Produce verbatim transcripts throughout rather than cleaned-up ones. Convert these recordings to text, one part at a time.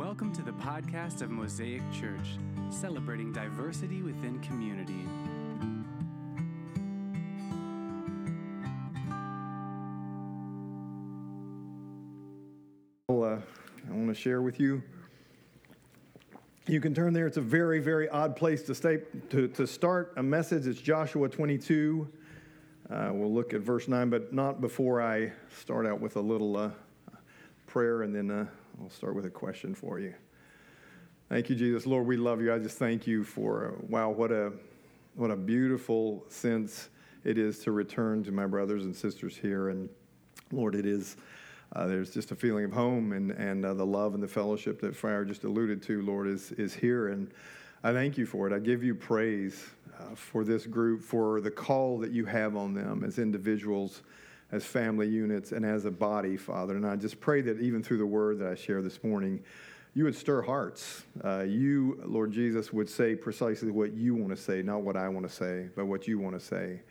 Welcome to the podcast of Mosaic Church, celebrating diversity within community. Uh, I want to share with you. You can turn there. It's a very, very odd place to stay to, to start a message. It's Joshua twenty-two. Uh, we'll look at verse nine, but not before I start out with a little uh, prayer, and then Uh, I'll start with a question for you. Thank you, Jesus. Lord, we love you. I just thank you for, wow, what a what a beautiful sense it is to return to my brothers and sisters here. And Lord, it is, uh, there's just a feeling of home, and, and uh, the love and the fellowship that Friar just alluded to, Lord, is, is here. And I thank you for it. I give you praise uh, for this group, for the call that you have on them as individuals, as family units, and as a body, Father. And I just pray that even through the word that I share this morning, you would stir hearts. Uh, you, Lord Jesus, would say precisely what you want to say, not what I want to say, but what you want to say.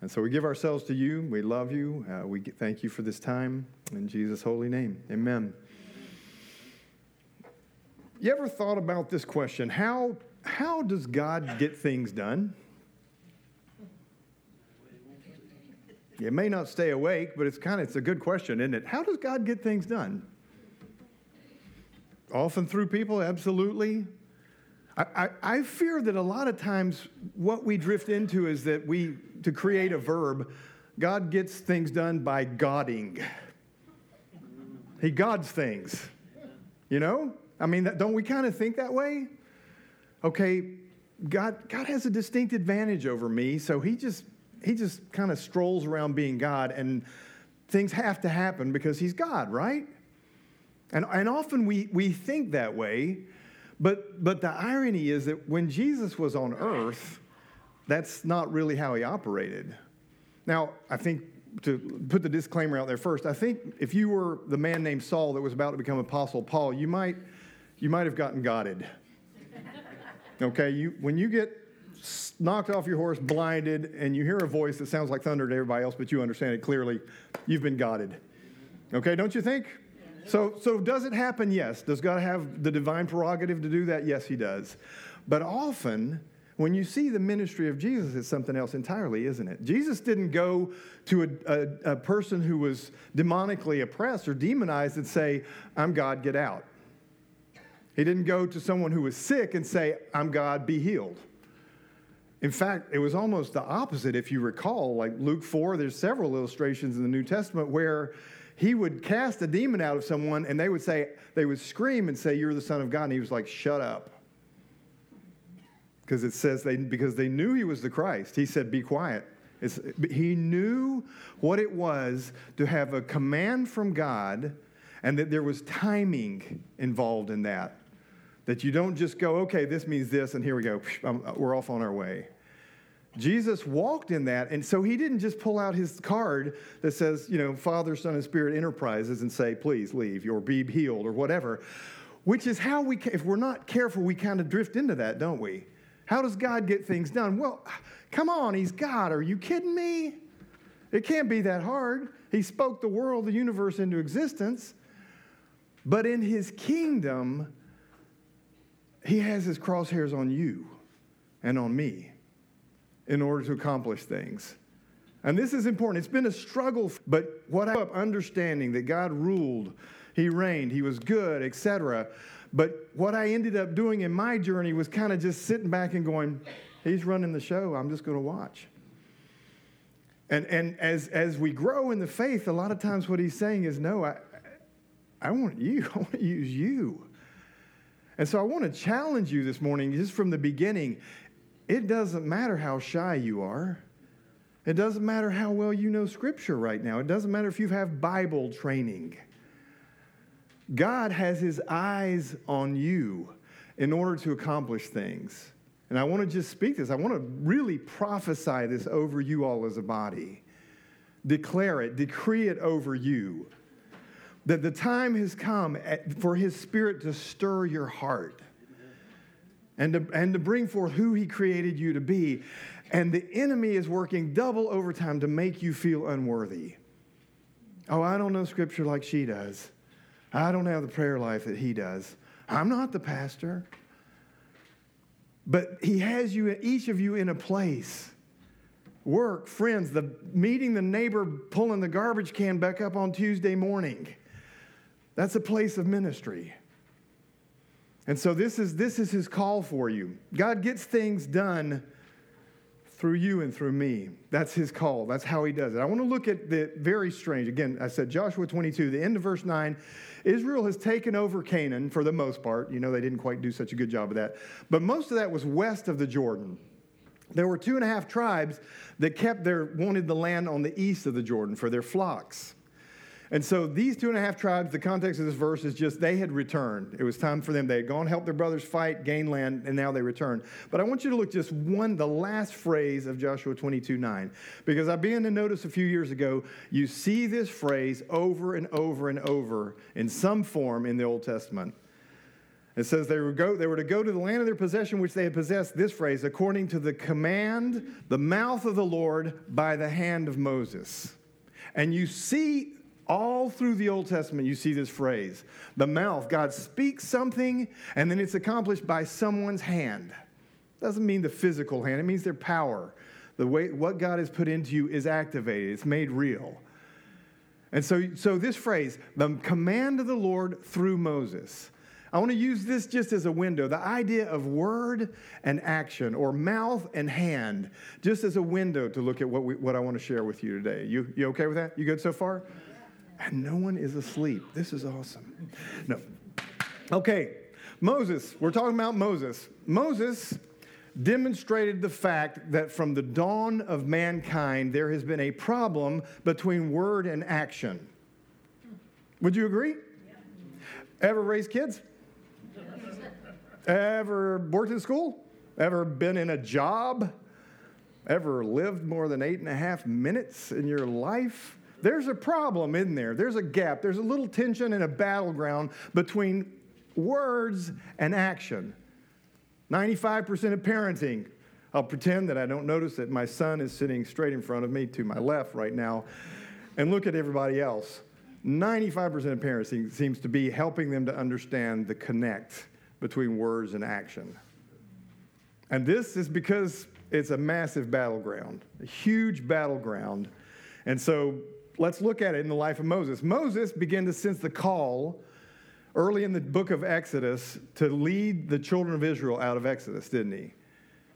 And so we give ourselves to you. We love you. Uh, we thank you for this time. In Jesus' holy name, amen. You ever thought about this question? How, how does God get things done? You may not stay awake, but it's kind of, it's a good question, isn't it? How does God get things done? Often through people, absolutely. I, I, I fear that a lot of times what we drift into is that we, to create a verb, God gets things done by godding. He gods things. You know? I mean, that, don't we kind of think that way? Okay, God, God has a distinct advantage over me, so he just... He just kind of strolls around being God, and things have to happen because he's God, right? And and often we, we think that way, but but the irony is that when Jesus was on earth, that's not really how he operated. Now, I think, to put the disclaimer out there first, I think if you were the man named Saul that was about to become Apostle Paul, you might you might have gotten godded. Okay, you when you get knocked off your horse, blinded, and you hear a voice that sounds like thunder to everybody else, but you understand it clearly, you've been godded. Okay, don't you think? So so does it happen? Yes. Does God have the divine prerogative to do that? Yes, he does. But often, when you see the ministry of Jesus, it's something else entirely, isn't it? Jesus didn't go to a, a, a person who was demonically oppressed or demonized and say, "I'm God, get out." He didn't go to someone who was sick and say, "I'm God, be healed." In fact, it was almost the opposite, if you recall. Like Luke four, there's several illustrations in the New Testament where he would cast a demon out of someone, and they would say, they would scream and say, "You're the Son of God." And he was like, "Shut up." Because it says they, because they knew he was the Christ. He said, "Be quiet." It's, he knew what it was to have a command from God, and that there was timing involved in that. That you don't just go, "Okay, this means this, and here we go. We're off on our way." Jesus walked in that, and so he didn't just pull out his card that says, you know, Father, Son, and Spirit Enterprises and say, "Please leave," or "Be healed," or whatever, which is how we, if we're not careful, we kind of drift into that, don't we? How does God get things done? Well, come on, he's God. Are you kidding me? It can't be that hard. He spoke the world, the universe into existence. But in his kingdom, he has his crosshairs on you and on me in order to accomplish things. And this is important. It's been a struggle, but what I up understanding that God ruled, he reigned, he was good, et cetera. But what I ended up doing in my journey was kind of just sitting back and going, "He's running the show. I'm just going to watch." And and as as we grow in the faith, a lot of times what he's saying is, "No, I I want you. I want to use you." And so I want to challenge you this morning, just from the beginning. It doesn't matter how shy you are. It doesn't matter how well you know Scripture right now. It doesn't matter if you have Bible training. God has his eyes on you in order to accomplish things. And I want to just speak this. I want to really prophesy this over you all as a body. Declare it. Decree it over you. That the time has come for his Spirit to stir your heart and to, and to bring forth who he created you to be. And the enemy is working double overtime to make you feel unworthy. "Oh, I don't know Scripture like she does. I don't have the prayer life that he does. I'm not the pastor. But he has you, each of you, in a place. Work, friends, the meeting the neighbor pulling the garbage can back up on Tuesday morning. That's a place of ministry. And so this is this is his call for you. God gets things done through you and through me. That's his call. That's how he does it. I want to look at the very strange. Again, I said Joshua twenty-two, the end of verse nine. Israel has taken over Canaan for the most part. You know, they didn't quite do such a good job of that. But most of that was west of the Jordan. There were two and a half tribes that kept their, wanted the land on the east of the Jordan for their flocks. And so these two and a half tribes, the context of this verse is just they had returned. It was time for them. They had gone, helped their brothers fight, gain land, and now they returned. But I want you to look just one, the last phrase of Joshua twenty-two nine, because I began to notice a few years ago, you see this phrase over and over and over in some form in the Old Testament. It says they were, go, they were to go to the land of their possession, which they had possessed, this phrase, according to the command, the mouth of the Lord by the hand of Moses. And you see all through the Old Testament, you see this phrase, the mouth. God speaks something, and then it's accomplished by someone's hand. Doesn't mean the physical hand. It means their power. The way what God has put into you is activated. It's made real. And so, so this phrase, the command of the Lord through Moses. I want to use this just as a window, the idea of word and action, or mouth and hand, just as a window to look at what we, what I want to share with you today. You, you okay with that? You good so far? And no one is asleep. This is awesome. No. Okay, Moses. We're talking about Moses. Moses demonstrated the fact that from the dawn of mankind, there has been a problem between word and action. Would you agree? Yeah. Ever raised kids? Ever worked in school? Ever been in a job? Ever lived more than eight and a half minutes in your life? There's a problem in there. There's a gap. There's a little tension and a battleground between words and action. ninety-five percent of parenting. I'll pretend that I don't notice that my son is sitting straight in front of me to my left right now. And look at everybody else. ninety-five percent of parenting seems to be helping them to understand the connect between words and action. And this is because it's a massive battleground, a huge battleground. And so let's look at it in the life of Moses. Moses began to sense the call early in the book of Exodus to lead the children of Israel out of Exodus, didn't he?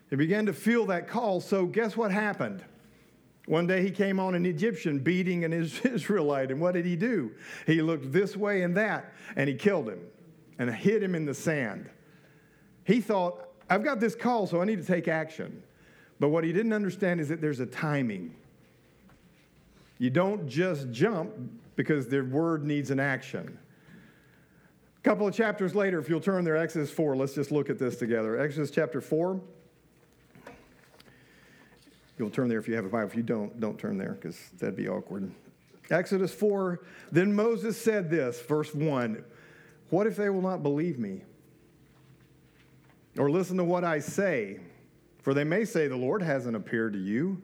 He began to feel that call, so guess what happened? One day he came on an Egyptian beating an Israelite, and what did he do? He looked this way and that, and he killed him and hid him in the sand. He thought, I've got this call, so I need to take action. But what he didn't understand is that there's a timing. You don't just jump because the word needs an action. A couple of chapters later, if you'll turn there, Exodus four, let's just look at this together. Exodus chapter four. You'll turn there if you have a Bible. If you don't, don't turn there because that'd be awkward. Exodus four, then Moses said this, verse one, what if they will not believe me? Or listen to what I say? For they may say, the Lord hasn't appeared to you.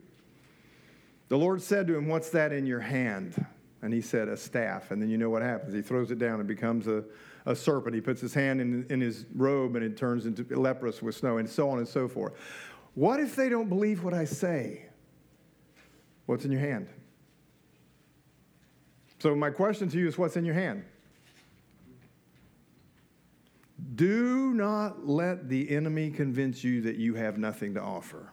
The Lord said to him, what's that in your hand? And he said, a staff. And then you know what happens. He throws it down and becomes a, a serpent. He puts his hand in, in his robe and it turns into leprous with snow and so on and so forth. What if they don't believe what I say? What's in your hand? So my question to you is, what's in your hand? Do not let the enemy convince you that you have nothing to offer.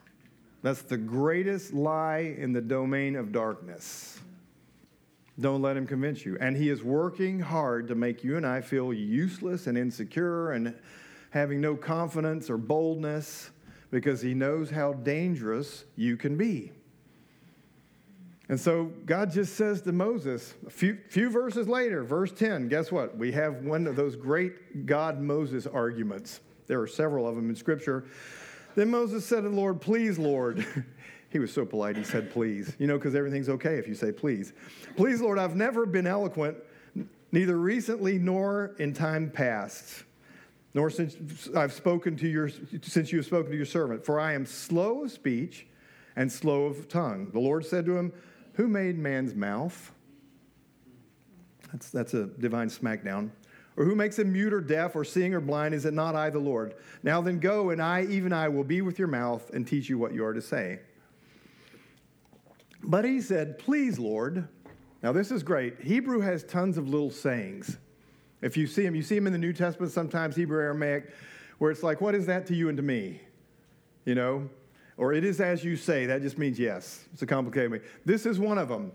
That's the greatest lie in the domain of darkness. Don't let him convince you. And he is working hard to make you and I feel useless and insecure and having no confidence or boldness because he knows how dangerous you can be. And so God just says to Moses, a few, few verses later, verse ten, guess what? We have one of those great God-Moses arguments. There are several of them in Scripture. Then Moses said to the Lord, please, Lord. He was so polite, he said, please. You know, because everything's okay if you say please. Please, Lord, I've never been eloquent, neither recently nor in time past, nor since I've spoken to your, since you have spoken to your servant. For I am slow of speech and slow of tongue. The Lord said to him, who made man's mouth? That's, that's a divine smackdown. Or who makes him mute or deaf or seeing or blind? Is it not I, the Lord? Now then go, and I, even I, will be with your mouth and teach you what you are to say. But he said, please, Lord. Now this is great. Hebrew has tons of little sayings. If you see them, you see them in the New Testament sometimes, Hebrew, Aramaic, where it's like, what is that to you and to me? You know? Or it is as you say. That just means yes. It's a complicated way. This is one of them.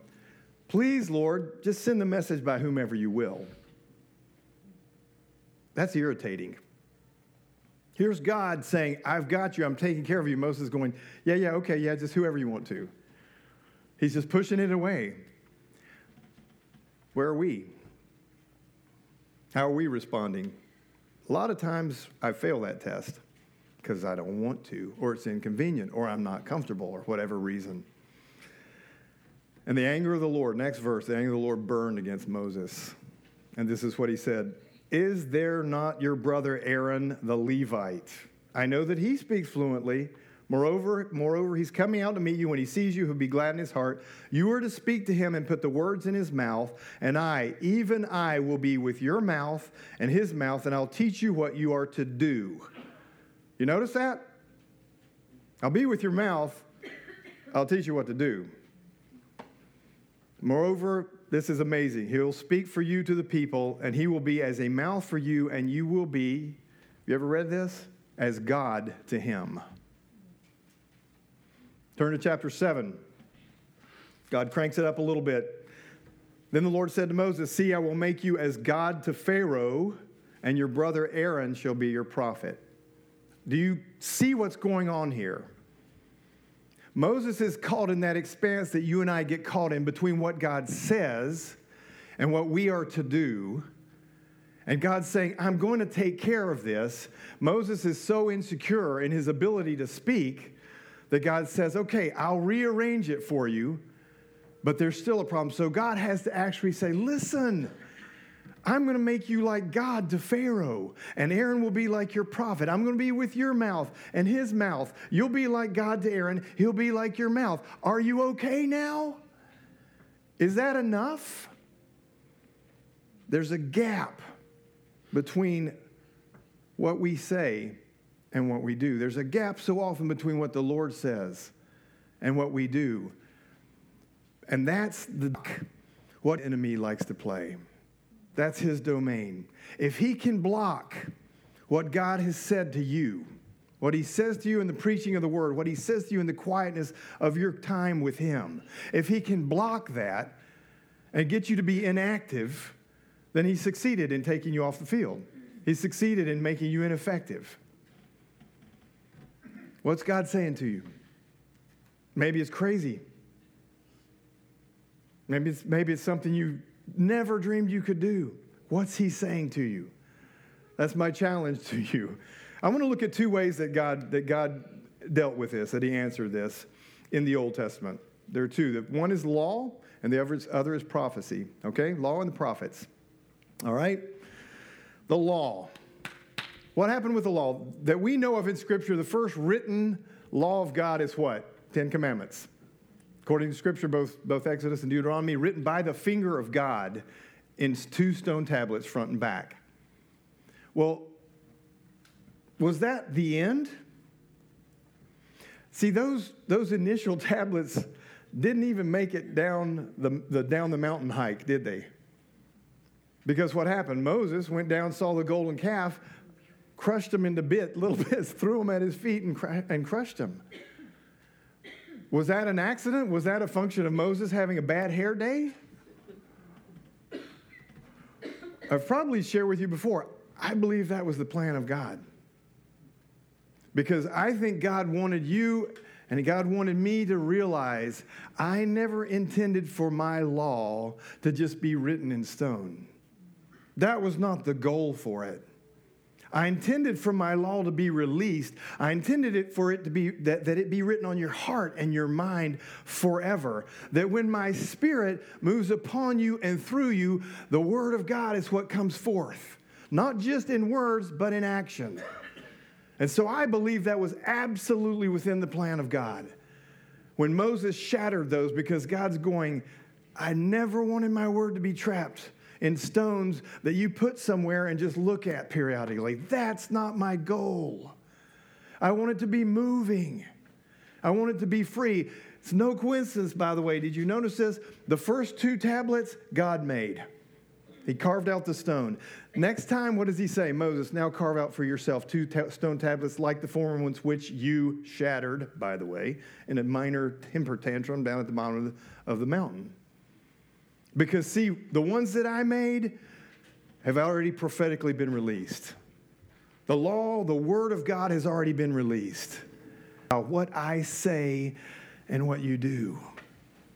Please, Lord, just send the message by whomever you will. That's irritating. Here's God saying, I've got you. I'm taking care of you. Moses is going, yeah, yeah, okay, yeah, just whoever you want to. He's just pushing it away. Where are we? How are we responding? A lot of times I fail that test because I don't want to, or it's inconvenient, or I'm not comfortable, or whatever reason. And the anger of the Lord, next verse, the anger of the Lord burned against Moses. And this is what he said, is there not your brother Aaron the Levite? I know that he speaks fluently. Moreover, moreover, he's coming out to meet you. When he sees you, he'll be glad in his heart. You are to speak to him and put the words in his mouth, and I, even I, will be with your mouth and his mouth, and I'll teach you what you are to do. You notice that? I'll be with your mouth. I'll teach you what to do. Moreover, this is amazing. He'll speak for you to the people, and he will be as a mouth for you, and you will be, you ever read this? As God to him. Turn to chapter seven. God cranks it up a little bit. Then the Lord said to Moses, see, I will make you as God to Pharaoh, and your brother Aaron shall be your prophet. Do you see what's going on here? Moses is caught in that expanse that you and I get caught in between what God says and what we are to do. And God's saying, I'm going to take care of this. Moses is so insecure in his ability to speak that God says, okay, I'll rearrange it for you, but there's still a problem. So God has to actually say, listen, I'm going to make you like God to Pharaoh, and Aaron will be like your prophet. I'm going to be with your mouth and his mouth. You'll be like God to Aaron. He'll be like your mouth. Are you okay now? Is that enough? There's a gap between what we say and what we do. There's a gap so often between what the Lord says and what we do. And that's the what the enemy likes to play. That's his domain. If he can block what God has said to you, what he says to you in the preaching of the word, what he says to you in the quietness of your time with him, if he can block that and get you to be inactive, then he succeeded in taking you off the field. He succeeded in making you ineffective. What's God saying to you? Maybe it's crazy. Maybe it's, maybe it's something you never dreamed you could do. What's he saying to you? That's my challenge to you. I want to look at two ways that God that God dealt with this, that he answered this in the Old Testament. There are two. One is law, and the other is prophecy. Okay? Law and the prophets. All right? The law. What happened with the law? That we know of in Scripture, the first written law of God is what? Ten Commandments. According to Scripture, both, both Exodus and Deuteronomy, written by the finger of God in two stone tablets front and back. Well, was that the end? See, those, those initial tablets didn't even make it down the, the, down the mountain hike, did they? Because what happened? Moses went down, saw the golden calf, crushed him into bit, little bits, threw him at his feet and, cr- and crushed him. Was that an accident? Was that a function of Moses having a bad hair day? I've probably shared with you before, I believe that was the plan of God. Because I think God wanted you and God wanted me to realize I never intended for my law to just be written in stone. That was not the goal for it. I intended for my law to be released. I intended it for it to be that, that it be written on your heart and your mind forever. That when my spirit moves upon you and through you, the word of God is what comes forth. Not just in words, but in action. And so I believe that was absolutely within the plan of God. When Moses shattered those, because God's going, I never wanted my word to be trapped and stones that you put somewhere and just look at periodically. That's not my goal. I want it to be moving. I want it to be free. It's no coincidence, by the way. Did you notice this? The first two tablets, God made. He carved out the stone. Next time, what does he say? Moses, now carve out for yourself two ta- stone tablets like the former ones, which you shattered, by the way, in a minor temper tantrum down at the bottom of the, of the mountain. Because, see, the ones that I made have already prophetically been released. The law, the word of God has already been released. Now, what I say and what you do.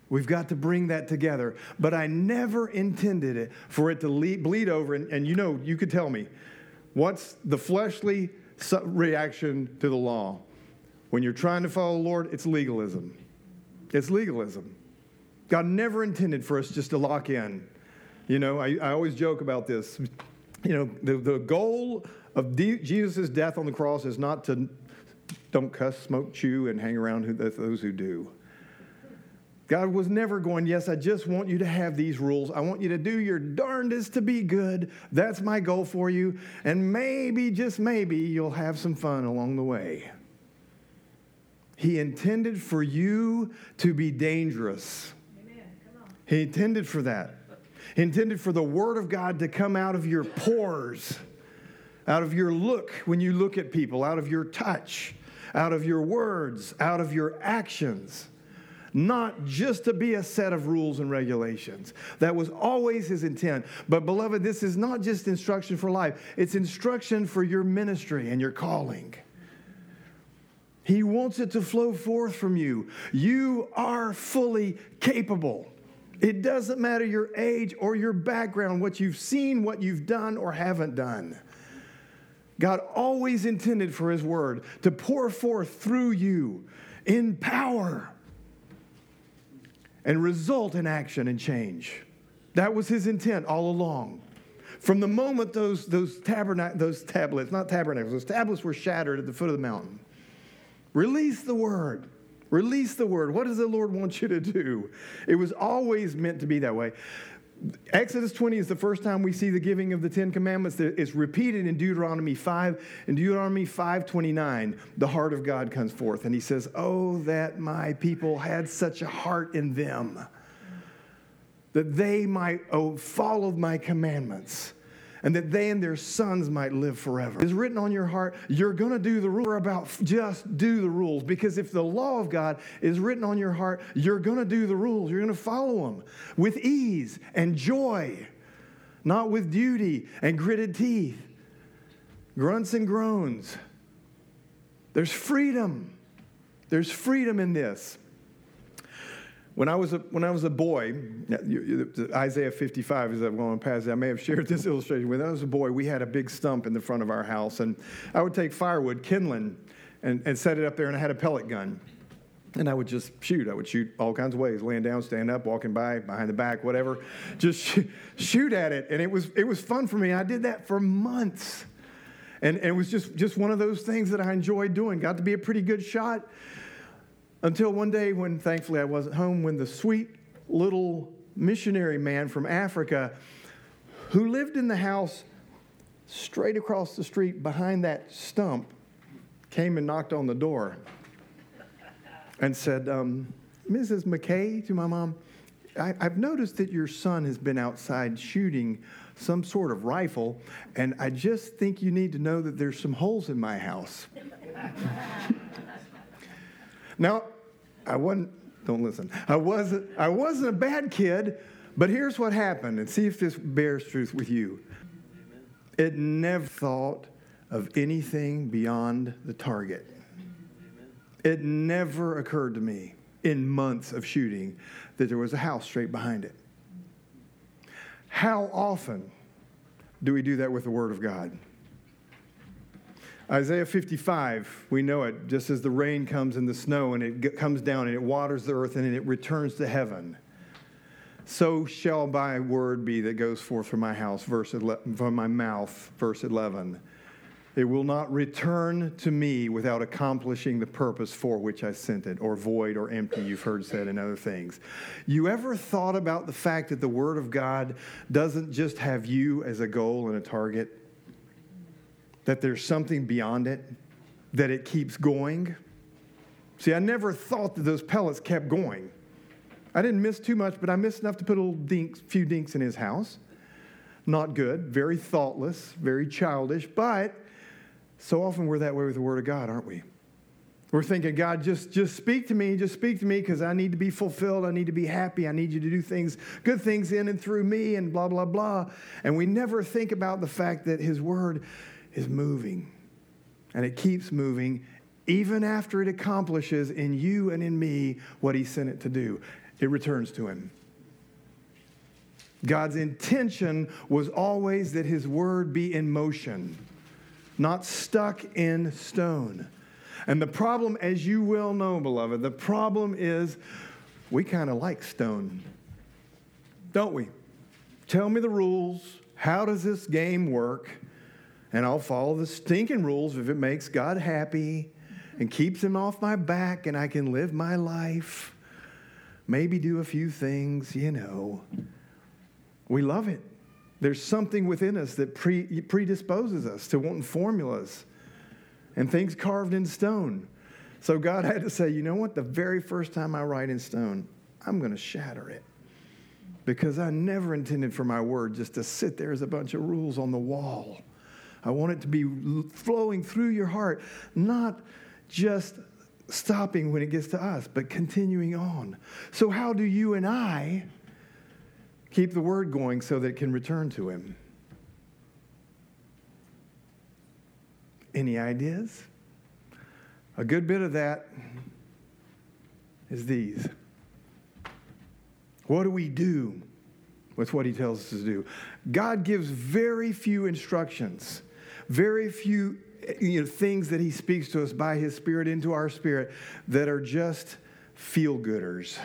We've got to bring that together. But I never intended it for it to lead, bleed over. And, and you know, you could tell me, what's the fleshly reaction to the law? When you're trying to follow the Lord, it's legalism. It's legalism. God never intended for us just to lock in. You know, I, I always joke about this. You know, the, the goal of de- Jesus' death on the cross is not to don't cuss, smoke, chew, and hang around who, those who do. God was never going, yes, I just want you to have these rules. I want you to do your darndest to be good. That's my goal for you. And maybe, just maybe, you'll have some fun along the way. He intended for you to be dangerous. Amen. Come on. He intended for that. He intended for the Word of God to come out of your pores, out of your look when you look at people, out of your touch, out of your words, out of your actions. Not just to be a set of rules and regulations. That was always his intent. But, beloved, this is not just instruction for life. It's instruction for your ministry and your calling. He wants it to flow forth from you. You are fully capable. It doesn't matter your age or your background, what you've seen, what you've done or haven't done. God always intended for his word to pour forth through you in power and result in action and change. That was his intent all along. From the moment those those tabernac- those tablets, not tabernacles, those tablets were shattered at the foot of the mountain. Release the word. Release the word. What does the Lord want you to do? It was always meant to be that way. Exodus twenty is the first time we see the giving of the Ten Commandments. It's repeated in Deuteronomy five. In Deuteronomy five twenty-nine, the heart of God comes forth, and he says, "Oh, that my people had such a heart in them, that they might oh, follow my commandments, and that they and their sons might live forever." It's written on your heart, you're going to do the rules. You're about just do the rules. Because if the law of God is written on your heart, you're going to do the rules. You're going to follow them with ease and joy, not with duty and gritted teeth, grunts and groans. There's freedom. There's freedom in this. When I was a, when I was a boy, Isaiah fifty-five is one passage. I may have shared this illustration. When I was a boy, we had a big stump in the front of our house, and I would take firewood, kindling, and, and set it up there, and I had a pellet gun. And I would just shoot. I would shoot all kinds of ways, laying down, standing up, walking by, behind the back, whatever. Just sh- shoot at it, and it was it was fun for me. I did that for months, and, and it was just, just one of those things that I enjoyed doing. Got to be a pretty good shot. Until one day when, thankfully, I wasn't home, when the sweet little missionary man from Africa who lived in the house straight across the street behind that stump came and knocked on the door and said, um, "Missus McKay," to my mom, I- I've noticed that your son has been outside shooting some sort of rifle, and I just think you need to know that there's some holes in my house." Now, I wasn't, don't listen, I wasn't, I wasn't a bad kid, but here's what happened, and see if this bears truth with you. Amen. It never thought of anything beyond the target. Amen. It never occurred to me in months of shooting that there was a house straight behind it. How often do we do that with the Word of God? Isaiah fifty-five, we know it, just as the rain comes and the snow, and it comes down and it waters the earth and it returns to heaven. So shall my word be that goes forth from my house, verse eleven, from my mouth, verse eleven. It will not return to me without accomplishing the purpose for which I sent it, or void or empty, you've heard said in other things. You ever thought about the fact that the Word of God doesn't just have you as a goal and a target? That there's something beyond it? That it keeps going? See, I never thought that those pellets kept going. I didn't miss too much, but I missed enough to put a little dinks, few dinks in his house. Not good, very thoughtless, very childish, but so often we're that way with the Word of God, aren't we? We're thinking, God, just, just speak to me, just speak to me, because I need to be fulfilled, I need to be happy, I need you to do things, good things in and through me, and blah, blah, blah. And we never think about the fact that His Word is moving, and it keeps moving, even after it accomplishes in you and in me what He sent it to do. It returns to Him. God's intention was always that His Word be in motion, not stuck in stone. And the problem, as you well know, beloved, the problem is we kind of like stone, don't we? Tell me the rules. How does this game work? And I'll follow the stinking rules if it makes God happy and keeps Him off my back and I can live my life, maybe do a few things, you know. We love it. There's something within us that pre- predisposes us to wanting formulas and things carved in stone. So God had to say, you know what? The very first time I write in stone, I'm going to shatter it, because I never intended for my Word just to sit there as a bunch of rules on the wall. I want it to be flowing through your heart, not just stopping when it gets to us, but continuing on. So how do you and I keep the Word going so that it can return to Him? Any ideas? A good bit of that is these. What do we do with what He tells us to do? God gives very few instructions, very few you know, things that He speaks to us by His Spirit into our spirit that are just feel-gooders.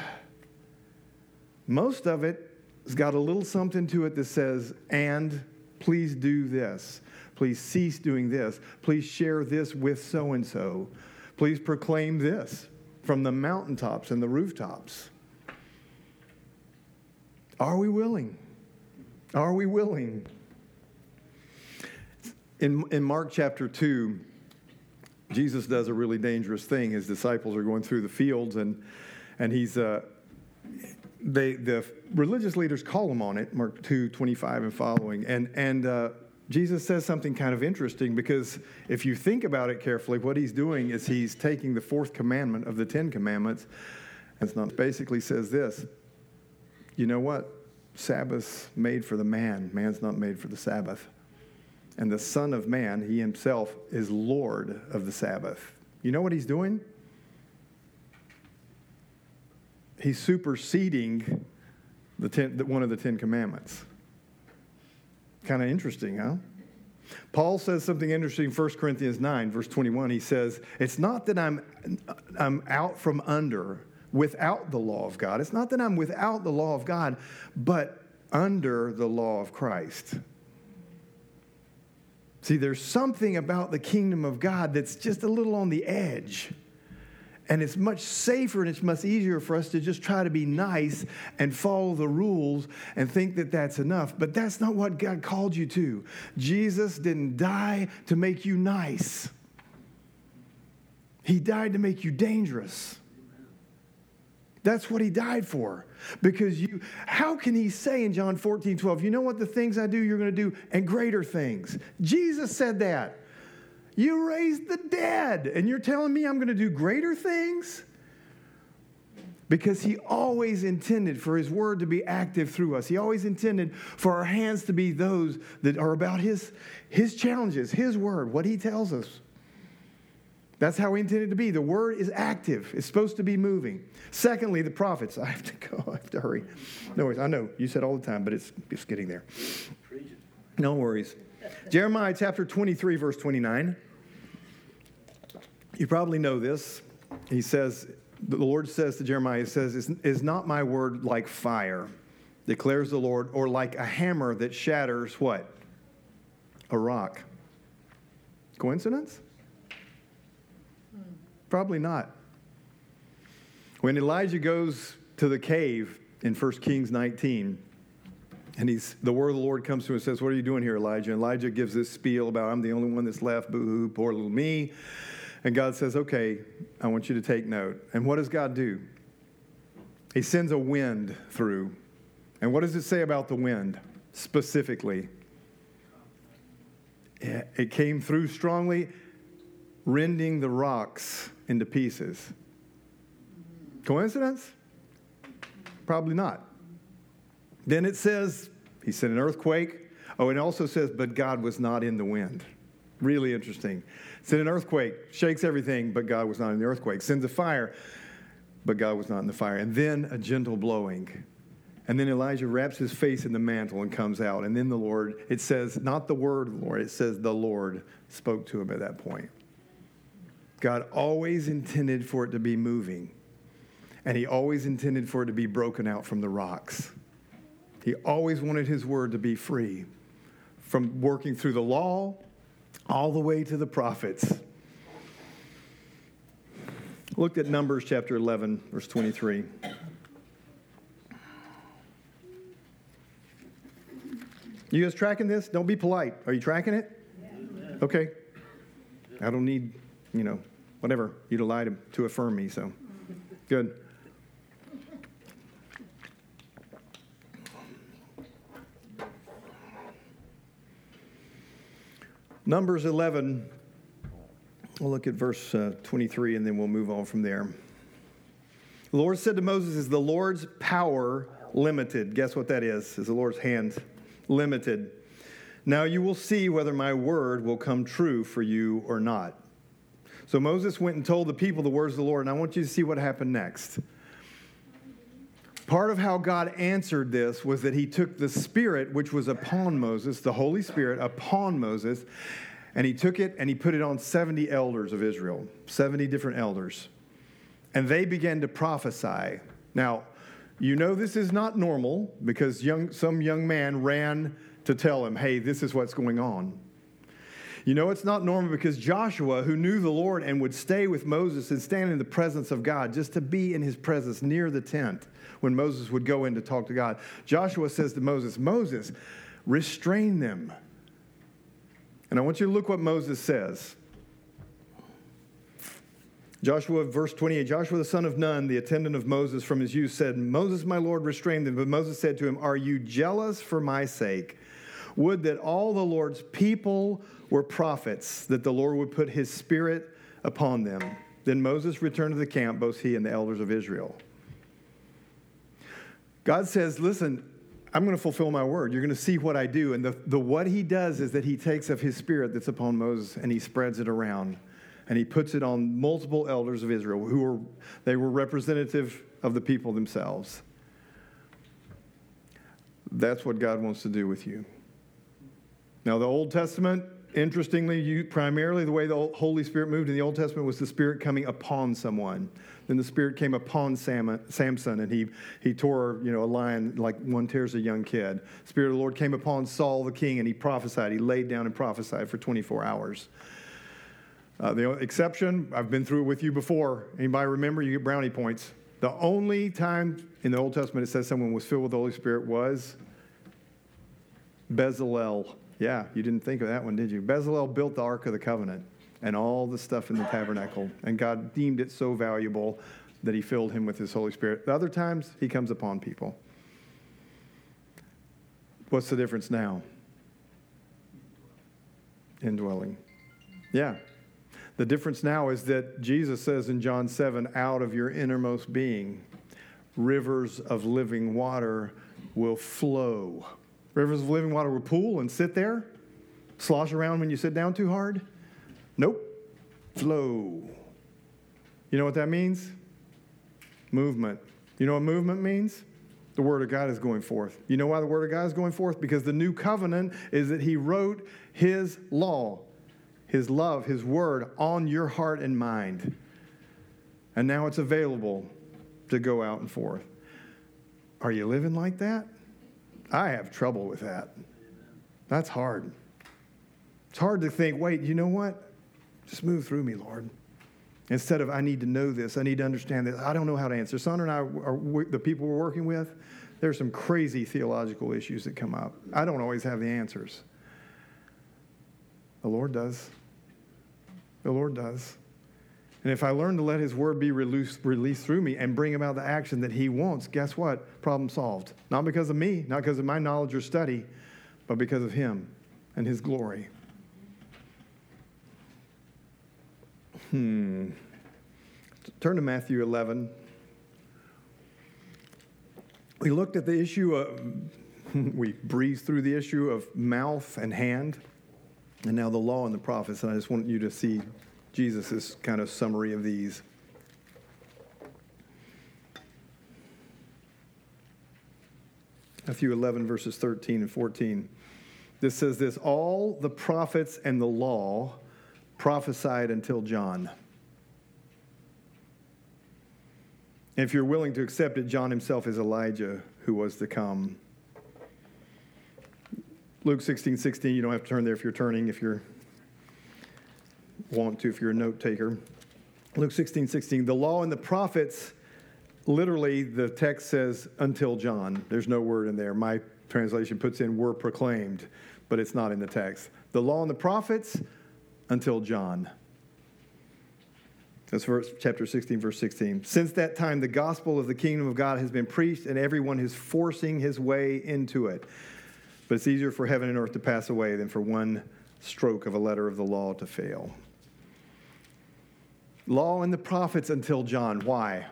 Most of it has got a little something to it that says, and please do this. Please cease doing this. Please share this with so-and-so. Please proclaim this from the mountaintops and the rooftops. Are we willing? Are we willing? In, in Mark chapter two, Jesus does a really dangerous thing. His disciples are going through the fields, and and he's... Uh, They, the religious leaders call him on it, Mark two twenty-five and following. And, and uh, Jesus says something kind of interesting, because if you think about it carefully, what he's doing is he's taking the fourth commandment of the Ten Commandments. And it's not, basically says this, you know what? Sabbath's made for the man. Man's not made for the Sabbath. And the Son of Man, He Himself, is Lord of the Sabbath. You know what He's doing? He's superseding the ten, one of the Ten Commandments. Kind of interesting, huh? Paul says something interesting in First Corinthians nine, verse twenty-one. He says, it's not that I'm, I'm out from under, without the law of God. It's not that I'm without the law of God, but under the law of Christ. See, there's something about the kingdom of God that's just a little on the edge. And it's much safer and it's much easier for us to just try to be nice and follow the rules and think that that's enough. But that's not what God called you to. Jesus didn't die to make you nice. He died to make you dangerous. That's what He died for. Because you, how can He say in John fourteen twelve, you know what, the things I do, you're going to do, and greater things? Jesus said that. You raised the dead, and you're telling me I'm going to do greater things? Because He always intended for His Word to be active through us. He always intended for our hands to be those that are about His, His challenges, His Word, what He tells us. That's how He intended it to be. The Word is active. It's supposed to be moving. Secondly, the prophets. I have to go. I have to hurry. No worries. I know you said all the time, but it's just getting there. No worries. Jeremiah chapter twenty-three, verse twenty-nine. You probably know this. He says, the Lord says to Jeremiah, He says, is, is not my word like fire, declares the Lord, or like a hammer that shatters what? A rock. Coincidence? Probably not. When Elijah goes to the cave in First Kings nineteen, and he's, the word of the Lord comes to him and says, "What are you doing here, Elijah?" And Elijah gives this spiel about, "I'm the only one that's left, boo-hoo, poor little me." And God says, "Okay, I want you to take note." And what does God do? He sends a wind through. And what does it say about the wind specifically? It came through strongly, rending the rocks into pieces. Coincidence? Probably not. Then it says, he sent an earthquake. Oh, it also says, but God was not in the wind. Really interesting. Sent an earthquake, shakes everything, but God was not in the earthquake. Sends a fire, but God was not in the fire. And then a gentle blowing. And then Elijah wraps his face in the mantle and comes out. And then the Lord, it says, not the word of the Lord, it says the Lord spoke to him at that point. God always intended for it to be moving. And he always intended for it to be broken out from the rocks. He always wanted his word to be free from working through the law all the way to the prophets. Looked at Numbers chapter eleven, verse twenty-three. You guys tracking this? Don't be polite. Are you tracking it? Okay. I don't need, you know, whatever, you to lie to, to affirm me, so. Good. Numbers eleven, we'll look at verse uh, twenty-three, and then we'll move on from there. The Lord said to Moses, "Is the Lord's power limited?" Guess what that is? Is the Lord's hand limited? "Now you will see whether my word will come true for you or not." So Moses went and told the people the words of the Lord, and I want you to see what happened next. Part of how God answered this was that he took the Spirit, which was upon Moses, the Holy Spirit upon Moses, and he took it and he put it on seventy elders of Israel, seventy different elders. And they began to prophesy. Now, you know this is not normal because young, some young man ran to tell him, "Hey, this is what's going on." You know it's not normal because Joshua, who knew the Lord and would stay with Moses and stand in the presence of God, just to be in his presence near the tent when Moses would go in to talk to God, Joshua says to Moses, "Moses, restrain them." And I want you to look what Moses says. Joshua, verse twenty-eight, "Joshua the son of Nun, the attendant of Moses from his youth, said, 'Moses, my Lord, restrain them.' But Moses said to him, 'Are you jealous for my sake? Would that all the Lord's people were prophets, that the Lord would put his Spirit upon them.' Then Moses returned to the camp, both he and the elders of Israel." God says, "Listen, I'm going to fulfill my word. You're going to see what I do." And the, the what he does is that he takes of his Spirit that's upon Moses and he spreads it around. And he puts it on multiple elders of Israel who were, they were representative of the people themselves. That's what God wants to do with you. Now, the Old Testament, interestingly, you, primarily the way the Holy Spirit moved in the Old Testament was the Spirit coming upon someone. Then the Spirit came upon Sam, Samson, and he he tore you know a lion like one tears a young kid. The Spirit of the Lord came upon Saul the king, and he prophesied. He laid down and prophesied for twenty-four hours. Uh, the exception, I've been through it with you before. Anybody remember? You get brownie points. The only time in the Old Testament it says someone was filled with the Holy Spirit was Bezalel. Yeah, you didn't think of that one, did you? Bezalel built the Ark of the Covenant and all the stuff in the tabernacle, and God deemed it so valuable that he filled him with his Holy Spirit. The other times, he comes upon people. What's the difference now? Indwelling. Yeah. The difference now is that Jesus says in John seven, "Out of your innermost being, rivers of living water will flow." Rivers of living water will pool and sit there, slosh around when you sit down too hard. Nope. Flow. You know what that means? Movement. You know what movement means? The Word of God is going forth. You know why the Word of God is going forth? Because the new covenant is that he wrote his law, his love, his word on your heart and mind. And now it's available to go out and forth. Are you living like that? I have trouble with that. That's hard. It's hard to think, wait, you know what? Just move through me, Lord. Instead of, I need to know this. I need to understand this. I don't know how to answer. Son and I, are, are, the people we're working with, there's some crazy theological issues that come up. I don't always have the answers. The Lord does. The Lord does. And if I learn to let his word be released, released through me and bring about the action that he wants, guess what? Problem solved. Not because of me, not because of my knowledge or study, but because of him and his glory. Hmm. Turn to Matthew eleven. We looked at the issue of, we breezed through the issue of mouth and hand, and now the law and the prophets. And I just want you to see Jesus' kind of summary of these. Matthew eleven, verses thirteen and fourteen. This says this, all the prophets and the law prophesied until John. If you're willing to accept it, John himself is Elijah who was to come. Luke sixteen sixteen, you don't have to turn there if you're turning, if you want to, if you're a note taker. Luke sixteen sixteen, the law and the prophets, literally the text says until John. There's no word in there. My translation puts in were proclaimed, but it's not in the text. The law and the prophets until John. That's verse, chapter sixteen, verse sixteen. Since that time, the gospel of the kingdom of God has been preached, and everyone is forcing his way into it. But it's easier for heaven and earth to pass away than for one stroke of a letter of the law to fail. Law and the prophets until John. Why?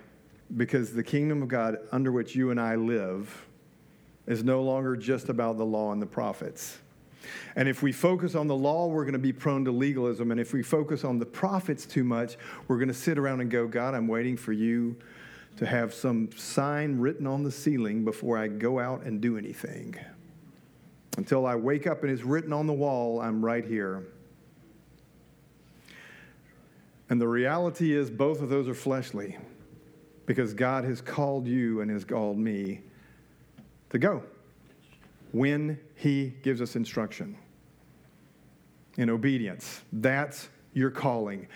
Because the kingdom of God under which you and I live is no longer just about the law and the prophets. And if we focus on the law, we're going to be prone to legalism. And if we focus on the prophets too much, we're going to sit around and go, God, I'm waiting for you to have some sign written on the ceiling before I go out and do anything. Until I wake up and it's written on the wall, I'm right here. And the reality is both of those are fleshly because God has called you and has called me to go when he gives us instruction in obedience. That's your calling.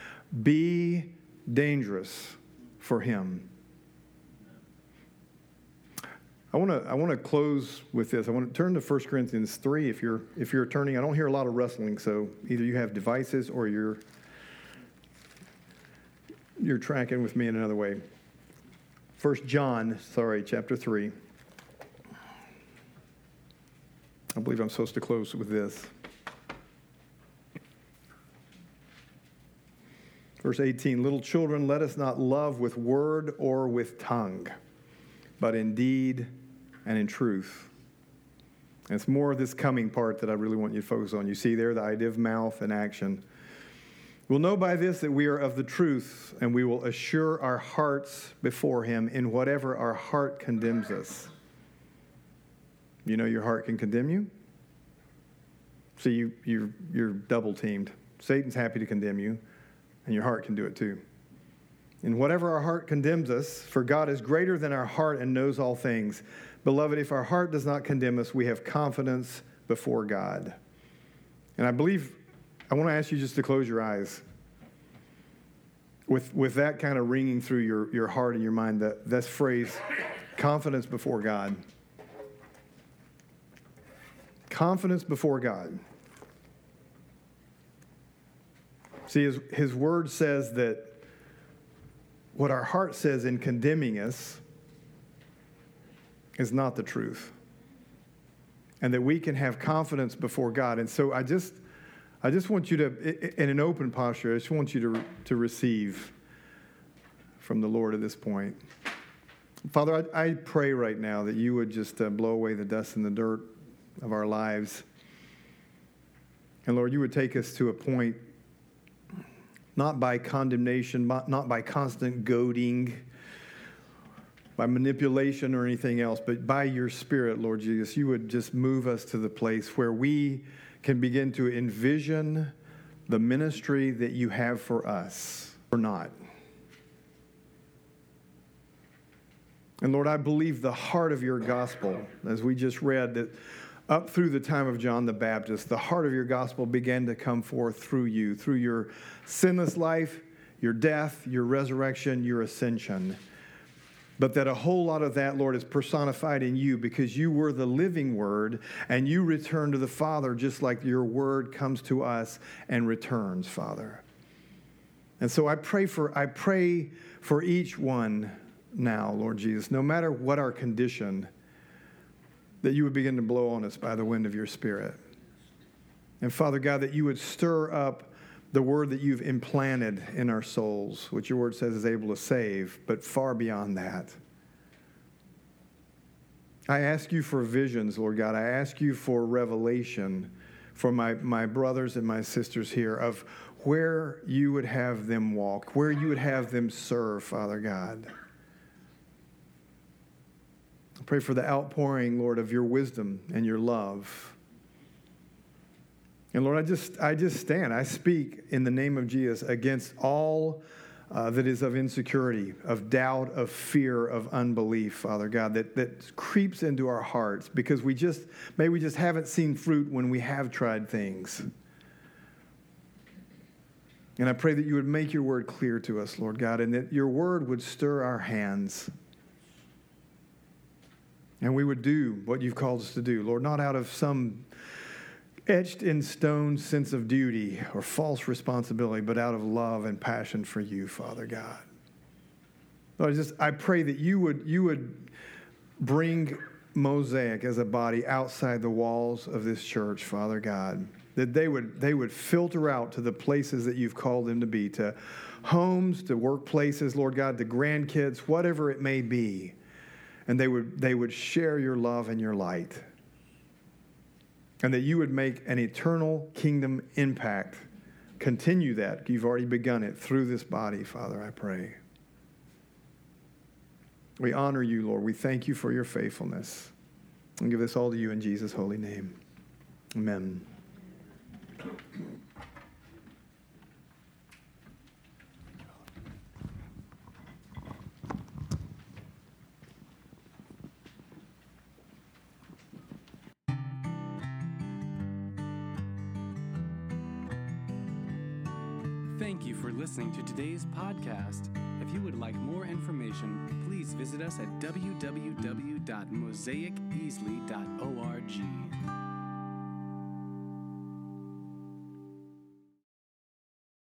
Be dangerous for him. I want to I want to close with this. I want to turn to First Corinthians three if you're if you're turning. I don't hear a lot of wrestling, so either you have devices or you're you're tracking with me in another way. First John, sorry, chapter three. I believe I'm supposed to close with this. Verse eighteen, little children, let us not love with word or with tongue, but in deed and in truth. And it's more of this coming part that I really want you to focus on. You see there the idea of mouth and action. We'll know by this that we are of the truth, and we will assure our hearts before him in whatever our heart condemns us. You know your heart can condemn you. So you, you're, you're double-teamed. Satan's happy to condemn you, and your heart can do it too. And whatever our heart condemns us, for God is greater than our heart and knows all things. Beloved, if our heart does not condemn us, we have confidence before God. And I believe, I want to ask you just to close your eyes with, with that kind of ringing through your, your heart and your mind, that, that phrase, confidence before God. Confidence before God. See, his, his word says that what our heart says in condemning us is not the truth. And that we can have confidence before God. And so I just I just want you to, in an open posture, I just want you to, to receive from the Lord at this point. Father, I, I pray right now that you would just uh, blow away the dust and the dirt of our lives. And Lord, you would take us to a point, not by condemnation, not by constant goading, by manipulation or anything else, but by your Spirit, Lord Jesus, you would just move us to the place where we can begin to envision the ministry that you have for us or not. And Lord, I believe the heart of your gospel, as we just read, that up through the time of John the Baptist, the heart of your gospel began to come forth through you, through your sinless life, your death, your resurrection, your ascension. But that a whole lot of that, Lord, is personified in you because you were the living Word and you return to the Father just like your Word comes to us and returns, Father. And so I pray for I pray for each one now, Lord Jesus, no matter what our condition, that you would begin to blow on us by the wind of your Spirit. And Father God, that you would stir up the word that you've implanted in our souls, which your word says is able to save, but far beyond that. I ask you for visions, Lord God. I ask you for revelation for my, my brothers and my sisters here of where you would have them walk, where you would have them serve, Father God. I pray for the outpouring, Lord, of your wisdom and your love. And Lord, I just I just stand, I speak in the name of Jesus against all uh, that is of insecurity, of doubt, of fear, of unbelief, Father God, that, that creeps into our hearts because we just, maybe we just haven't seen fruit when we have tried things. And I pray that you would make your word clear to us, Lord God, and that your word would stir our hands. And we would do what you've called us to do, Lord, not out of some etched in stone sense of duty or false responsibility, but out of love and passion for you, Father God. Lord, I just I pray that you would you would bring Mosaic as a body outside the walls of this church, Father God, that they would they would filter out to the places that you've called them to be, to homes, to workplaces, Lord God, to grandkids, whatever it may be, and they would they would share your love and your light. And that you would make an eternal kingdom impact. Continue that. You've already begun it through this body, Father, I pray. We honor you, Lord. We thank you for your faithfulness. And give this all to you in Jesus' holy name. Amen. Thank you for listening to today's podcast. If you would like more information, please visit us at w w w dot mosaic easley dot org.